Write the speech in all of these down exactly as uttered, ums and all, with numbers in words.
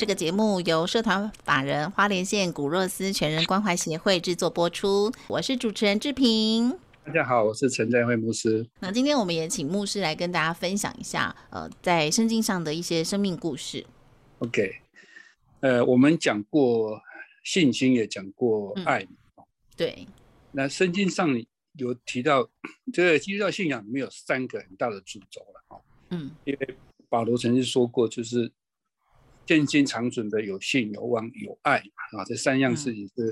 这个节目由社团法人花莲县古若斯全人关怀协会制作播出，我是主持人志平。大家好，我是陈在慧牧师。那今天我们也请牧师来跟大家分享一下、呃、在圣经上的一些生命故事。 OK、呃、我们讲过信心，也讲过爱、嗯、对。那圣经上有提到这个基督教信仰里面有三个很大的主轴、啊嗯、因为保罗曾经说过，就是信心长存的有信、有望、有爱、啊、这三样事情 是,、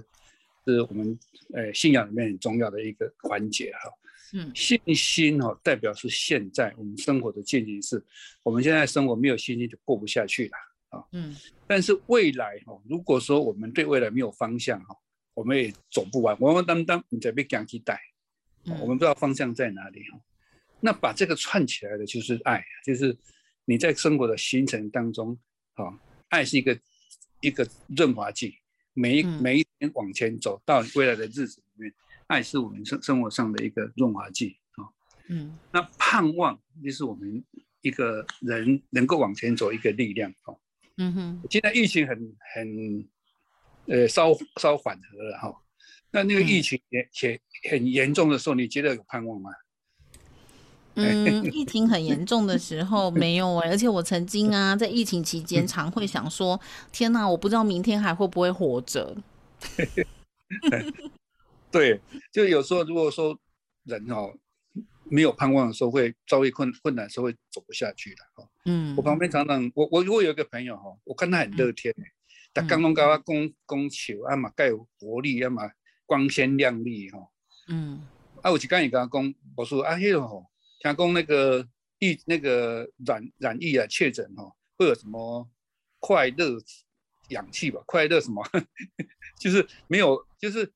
嗯、是我们、呃、信仰里面很重要的一个环节、啊嗯、信心、啊、代表是现在我们生活的进行式，我们现在生活没有信心就过不下去了、啊嗯、但是未来、啊、如果说我们对未来没有方向、啊、我们也走不完，我们担当你在被讲期待，我们不知道方向在哪里、啊、那把这个串起来的就是爱，就是你在生活的行程当中、啊爱是一个一个润滑剂，每一每一天往前走到未来的日子里面，爱是我们生活上的一个润滑剂、哦嗯、那盼望就是我们一个人能够往前走一个力量、哦嗯、哼现在疫情很很呃稍稍缓和了、哦、那那个疫情也、嗯、很严重的时候，你觉得有盼望吗？嗯，疫情很严重的时候没有、欸、而且我曾经啊在疫情期间常会想说，天哪、啊，我不知道明天还会不会活着。对，就有时候如果说人、哦、没有盼望的时候，会遭遇 困, 困难的时候会走不下去的、哦嗯、我旁边常常 我, 我, 我有一个朋友、哦、我看他很乐天、欸嗯、他刚刚跟我讲讲笑，啊嘛介有活力，啊嘛光鲜亮丽、哦嗯、啊有一天伊跟我讲，我说啊迄个吼。讲讲那个疫那个染染疫啊确诊哦，会有什么快乐氧气吧？快乐什么？就是没有，就是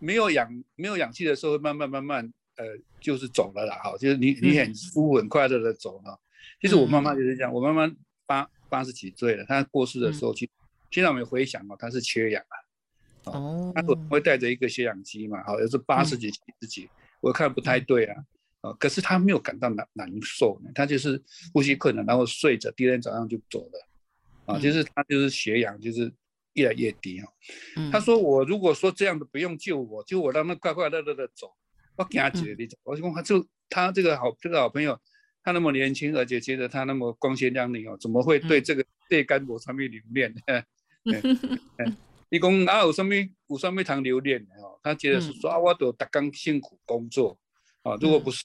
没有氧没有氧气的时候，慢慢慢慢呃，就是走了啦。哈，就是你你很舒服、嗯、很快乐的走了。其实我妈妈就是这样，我妈妈八八十几岁了，她过世的时候，嗯、现在我们回想哦，她是缺氧啊。哦。她会带着一个血氧机嘛？好，也是八十几、七十几，我看不太对啊。嗯可是他没有感到 难, 难受呢，他就是呼吸困难，然后睡着，第二天早上就走了、啊嗯、就是他就是血氧就是越来越低、哦嗯、他说我如果说这样的不用救我，就我让他快快乐乐的走，我怕一个你走、嗯、我说 他, 就他这个 好,、这个、好朋友，他那么年轻，而且觉得他那么光鲜亮丽、哦、怎么会对这个对肝没什么留恋呢？他说啊有什么有什么通留恋的、哦、他觉得是说、嗯啊、我就每天辛苦工作啊、如果不是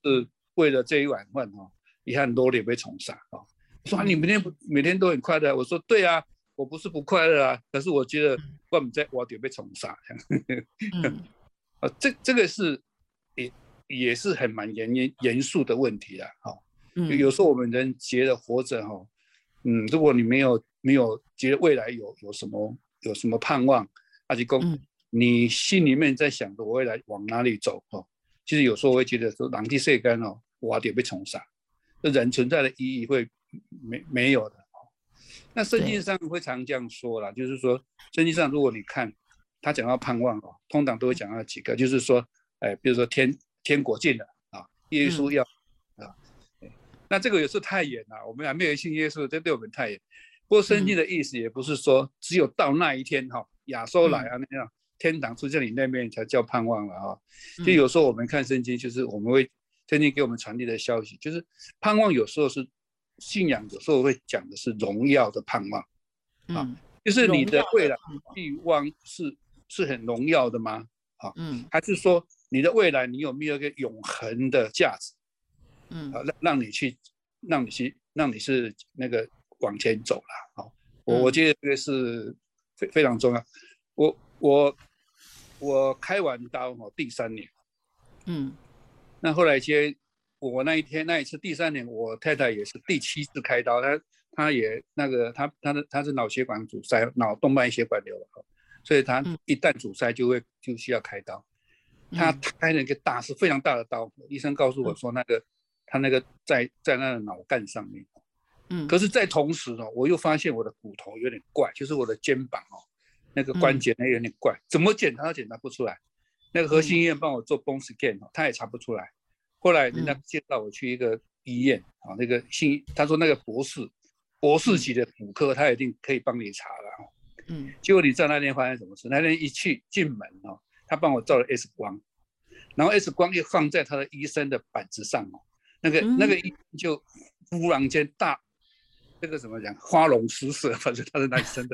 为了这一碗饭、哦嗯、遗憾都得被重杀、哦、说、啊、你每 天, 每天都很快乐，我说对啊，我不是不快乐啊，可是我觉得我不知道我得被重杀。这个是 也, 也是很蛮 严, 严肃的问题啦、哦嗯、有时候我们人觉得活着、哦嗯、如果你没 有, 没有觉得未来 有, 有, 什, 么有什么盼望，还是说、嗯、你心里面在想着我未来往哪里走、哦，其实有时候我会觉得说，人去世间哦，我得被重杀，人存在的意义会 没, 没有的、哦。那圣经上会常这样说啦，就是说圣经上如果你看他讲到盼望哦，通常都会讲到几个，就是说，哎、呃，比如说 天, 天国近了啊，耶稣要、嗯啊、那这个有时候太远了，我们还没有信耶稣，这对我们太远。不过圣经的意思也不是说只有到那一天哈、哦，亚收来啊那样。嗯天堂出现你那边才叫盼望了啊！就有时候我们看圣经，就是我们会圣经给我们传递的消息，就是盼望有时候是信仰，有时候会讲的是荣耀的盼望啊、嗯，就是你的未来欲望是是很荣耀的吗？啊，嗯，还是说你的未来你有没有一个永恒的价值？嗯，啊，让你去让你去让你是那个往前走了。好，我我觉得这个是非非常重要。我我我开完刀哈，第三年，嗯，那后来接我那一天那一次第三年，我太太也是第七次开刀，她她也那个她她的她是脑血管阻塞，脑动脉血管瘤了，所以她一旦阻塞就会就需要开刀。她开了一个大是非常大的刀，医生告诉我说那个她那个在在那个脑干上面，嗯，可是在同时呢，我又发现我的骨头有点怪，就是我的肩膀哦。那个关节呢有点怪，嗯、怎么检查都检查不出来。那个核心医院帮我做 bone scan，、嗯、他也查不出来。后来人家介绍我去一个医院、嗯、啊，那个新他说那个博士，博士级的骨科他一定可以帮你查了、哦。嗯，结果你在那天发生什么事？那天一去进门哦，他帮我照了 X 光，然后 X 光又放在他的医生的板子上哦，那个、嗯、那个医生就忽然间大，那个怎么讲，花容失色，反正他是那医生的。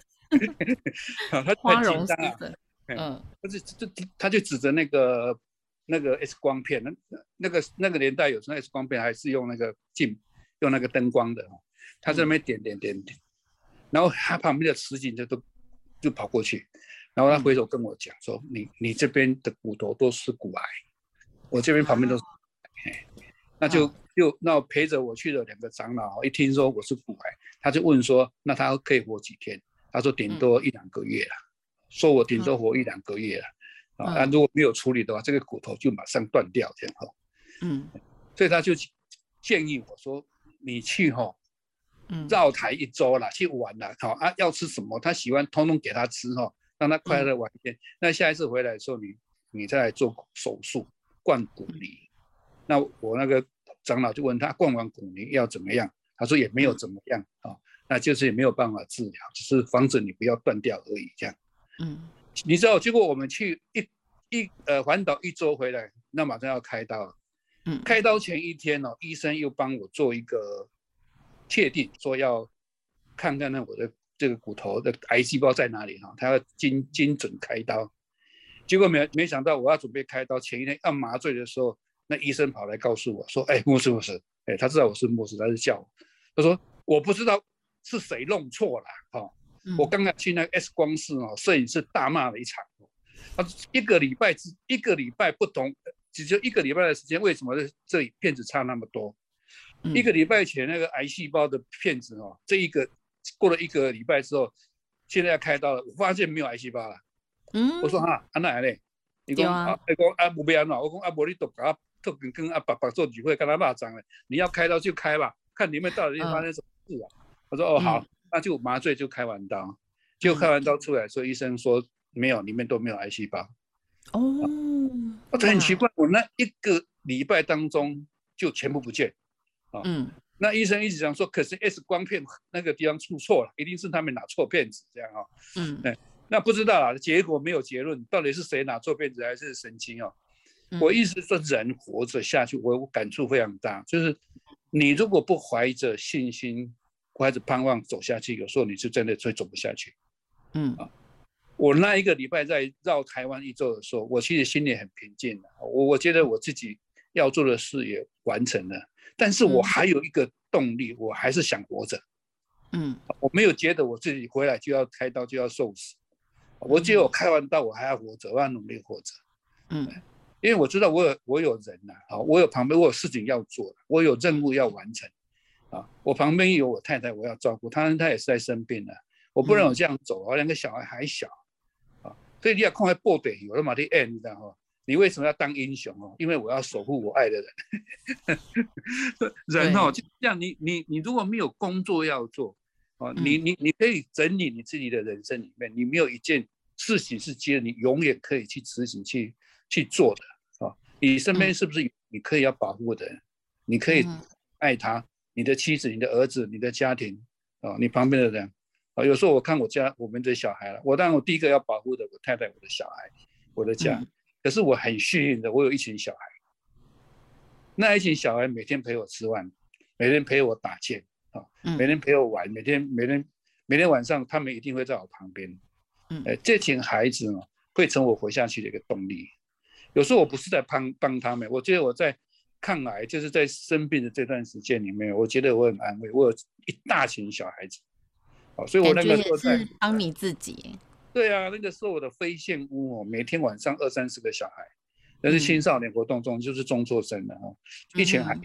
啊、他花容失色，嗯，他就指着那个那个 X 光片，那个那个年代有时候 X 光片还是用那个镜，用那个灯光的，他在那边点点点点，然后他旁边的实景就都就跑过去，然后他回头跟我讲说：“嗯、你你这边的骨头都是骨癌，我这边旁边都是骨癌。啊”那就就那陪着我去的两个长老，一听说我是骨癌，他就问说：“那他可以活几天？”他说顶多一两个月了、嗯，说我顶多活一两个月了、嗯啊，如果没有处理的话，这个骨头就马上断掉这样、哦嗯、所以他就建议我说，你去哈、哦，绕台一周啦，去玩啦，好、哦啊、要吃什么他喜欢，通通给他吃哈、哦，让他快乐玩一天、嗯。那下一次回来的时候，你你再来做手术灌骨泥、嗯。那我那个长老就问他灌完骨泥要怎么样，他说也没有怎么样、嗯哦，那就是也没有办法治疗，只是防止你不要断掉而已。这样，嗯，你知道，结果我们去一一呃环岛一周回来，那马上要开刀了。嗯，开刀前一天哦，医生又帮我做一个确定，说要看看我的这个骨头的癌细胞在哪里哈、哦，他要精精准开刀。结果没没想到，我要准备开刀前一天要麻醉的时候，那医生跑来告诉我说：“哎，牧师牧师，哎，他知道我是牧师，他就叫我，他说我不知道。”是谁弄错了、哦嗯、我刚才去那个 X 光室哦，摄影师大骂了一场。他一个礼拜一个礼拜不同，只就一个礼拜的时间，为什么这里片子差那么多？嗯、一个礼拜前那个癌细胞的片子哦，这一个过了一个礼拜之后，现在要开刀了，我发现没有癌细胞了。嗯、我说哈，安那嘞？你讲啊，你讲啊，不变喏，我讲啊，无你都搞特跟跟阿爸爸做聚会，跟他骂脏嘞。你要开刀就开吧，看里面到底发生什么事啊？嗯我说哦好，那就麻醉就开完刀，就、嗯、开完刀出来说，医生说没有，里面都没有癌细胞。哦，我、啊、很奇怪，我那一个礼拜当中就全部不见。啊、嗯，那医生一直讲说，可是 X 光片那个地方出错了，一定是他们拿错片子这样啊、哦。嗯、哎，那不知道啦，结果没有结论，到底是谁拿错片子还是神经哦？嗯、我意思说，人活着下去，我感触非常大，就是你如果不怀着信心。怀着盼望走下去，有时候你就真的会走不下去。嗯、啊、我那一个礼拜在绕台湾一周的时候，我其实心里很平静的、啊。我我觉得我自己要做的事也完成了，但是我还有一个动力，嗯、我还是想活着。嗯、啊，我没有觉得我自己回来就要开刀就要受死，我觉得我开完刀我还要活着，我要努力活着。嗯，因为我知道我有我有人呐、啊，我有旁边我有事情要做，我有任务要完成。啊、我旁边有我太太，我要照顾她，她也是在生病了、啊，我不能我这样走啊，两个小孩还小，啊、所以你要看看部队有了马蒂恩，你知道哈？你为什么要当英雄哦？因为我要守护我爱的人。人哦，就这样，你你你如果没有工作要做，啊、你你你可以整理你自己的人生里面，你没有一件事情是接你永远可以去执行去去做的、啊、你身边是不是你可以要保护的人？你可以爱他。你的妻子、你的儿子、你的家庭，啊，你旁边的人，啊，有时候我看我家我们的小孩了，我当然我第一个要保护的我太太、我的小孩、我的家，嗯、可是我很幸运的，我有一群小孩，那一群小孩每天陪我吃饭，每天陪我打剑，啊，每天陪我玩，每天每天每天晚上他们一定会在我旁边，嗯，呃、这群孩子呢会成我活下去的一个动力。有时候我不是在帮帮他们，我觉得我在抗癌，就是在生病的这段时间里面，我觉得我很安慰，我有一大群小孩子，哦、所以我那个时候在帮你自己。对啊，那个时候我的非现屋、哦、每天晚上二三十个小孩，但是青少年活动中就是中辍生了、哦嗯、一群孩子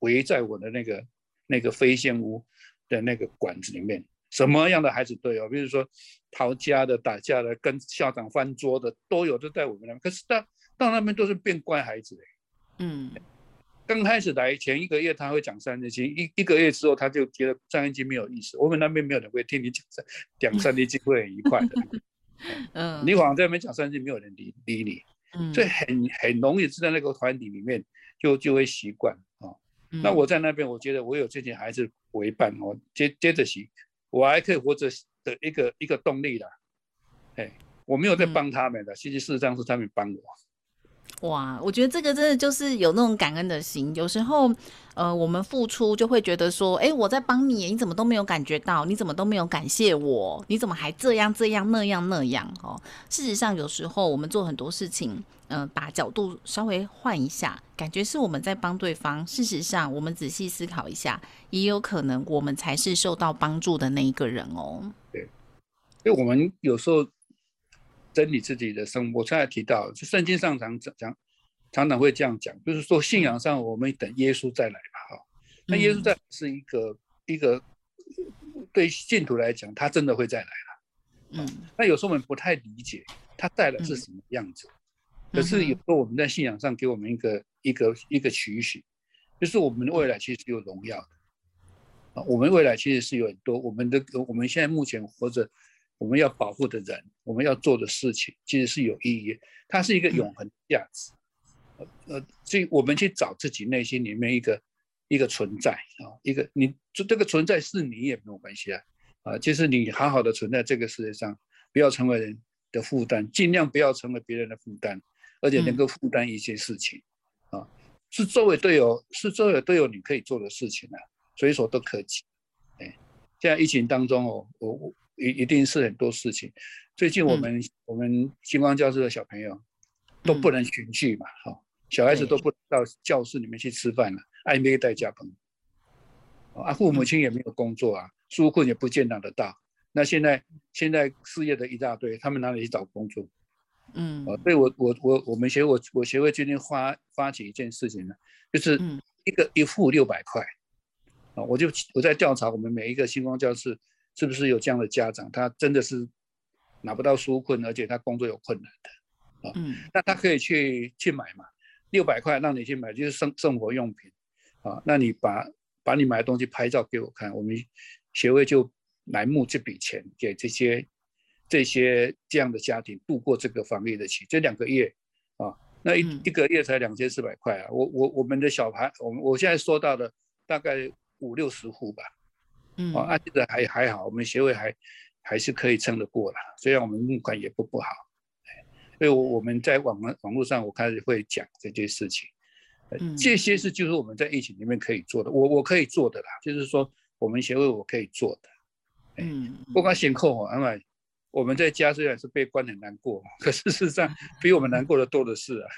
围在我的那个那个非现屋的那个馆子里面，什么样的孩子都有，比如说逃家的、打架的、跟校长翻桌的都有，都在我们那边。可是到到那边都是变乖孩子、欸、嗯，刚开始来前一个月他会讲三字经，一一个月之后他就觉得三字经没有意思。我们那边没有人会听你讲三讲三字经，会很愉快的。嗯，你往在那边讲三字经，没有人理理你，嗯、所以很很容易在那个团体里面就就会习惯、哦嗯、那我在那边，我觉得我有这些孩子为伴哦，接接着习，我还可以活着的一个一个动力啦。哎，我没有在帮他们的，其实事实上是他们帮我。哇，我觉得这个真的就是有那种感恩的心。有时候，呃，我们付出就会觉得说，哎，我在帮你，你怎么都没有感觉到，你怎么都没有感谢我，你怎么还这样这样那样那样哦。事实上，有时候我们做很多事情，嗯、呃，把角度稍微换一下，感觉是我们在帮对方。事实上，我们仔细思考一下，也有可能我们才是受到帮助的那一个人哦。对，因为我们有时候。整理自己的生活，我刚才提到，就圣经上常常常常会这样讲，就是说信仰上我们等耶稣再来嘛，那耶稣再来是一个一个对信徒来讲，他真的会再来了。嗯，那有时候我们不太理解他再来是什么样子，可是有时候我们在信仰上给我们一个一个一个期许，就是我们未来其实有荣耀的，我们未来其实是有很多我们的我们现在目前活着。我们要保护的人，我们要做的事情，其实是有意义的，它是一个永恒的价值。嗯、呃，所以我们去找自己内心里面一个一个存在啊、哦，一个你这个存在是你也没有关系啊，啊，就是你好好的存在这个世界上，不要成为人的负担，尽量不要成为别人的负担，而且能够负担一些事情、嗯、啊，是周围都有，是周围都有你可以做的事情啊，所以说都可及。哎，现在疫情当中哦，我我。一定是很多事情。最近我们、嗯、我们星光教室的小朋友都不能群聚嘛、嗯哦，小孩子都不能到教室里面去吃饭了，暧昧带家朋友，啊，父母亲也没有工作啊，纾困也不见拿得到。那现在现在失业的一大堆，他们哪里去找工作？嗯，哦、所以我我我我们协我我协会今天发发起一件事情呢，就是一个一户六百块，啊、哦，我就我在调查我们每一个星光教室。是不是有这样的家长，他真的是拿不到纾困，而且他工作有困难的，啊嗯、那他可以去去买嘛，六百块让你去买，就是生生活用品，啊，那你把把你买的东西拍照给我看，我们协会就来募这笔钱给这些这些这样的家庭度过这个防疫的期，这两个月，啊，那一、嗯、一个月才两千四百块啊，我我我们的小孩，我我现在收到的大概五六十户吧。嗯，哦，那、啊、这个还还好，我们协会还还是可以撑得过啦。虽然我们募款也不不好，所以我我们在网网络上我开始会讲这些事情，呃嗯、这些是就是我们在疫情里面可以做的，我我可以做的啦，就是说我们协会我可以做的。嗯，不管辛苦哦，因为我们在家虽然是被关很难过，可是事实上比我们难过的多的是啊。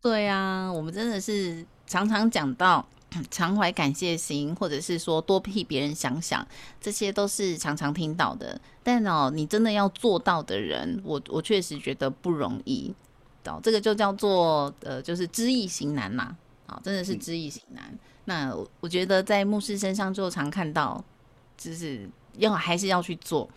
对啊，我们真的是常常讲到。常怀感谢心，或者是说多替别人想想，这些都是常常听到的。但哦，你真的要做到的人，我我确实觉得不容易。哦，这个就叫做呃，就是知易行难嘛。哦，真的是知易行难。嗯、那我觉得在牧师身上就常看到，就是要还是要去做。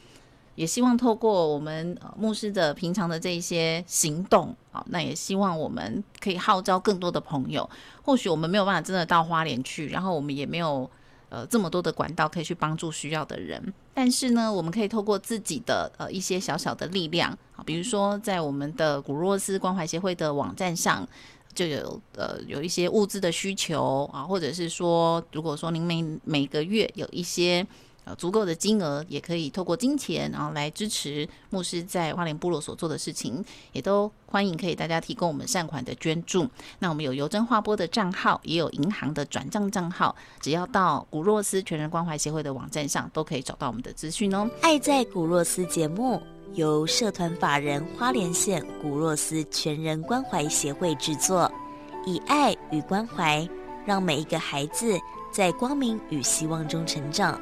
也希望透过我们、呃、牧师的平常的这一些行动，好，那也希望我们可以号召更多的朋友。或许我们没有办法真的到花莲去，然后我们也没有呃这么多的管道可以去帮助需要的人，但是呢，我们可以透过自己的呃一些小小的力量，好，比如说在我们的古若斯关怀协会的网站上。就有呃有一些物资的需求啊，或者是说，如果说您每每个月有一些呃足够的金额，也可以透过金钱然后来支持牧师在花莲部落所做的事情，也都欢迎可以大家提供我们善款的捐助。那我们有邮政划拨的账号，也有银行的转账账号，只要到古若斯全人关怀协会的网站上，都可以找到我们的资讯哦。爱在古若斯节目。由社团法人花莲县古若斯全人关怀协会制作，以爱与关怀，让每一个孩子在光明与希望中成长。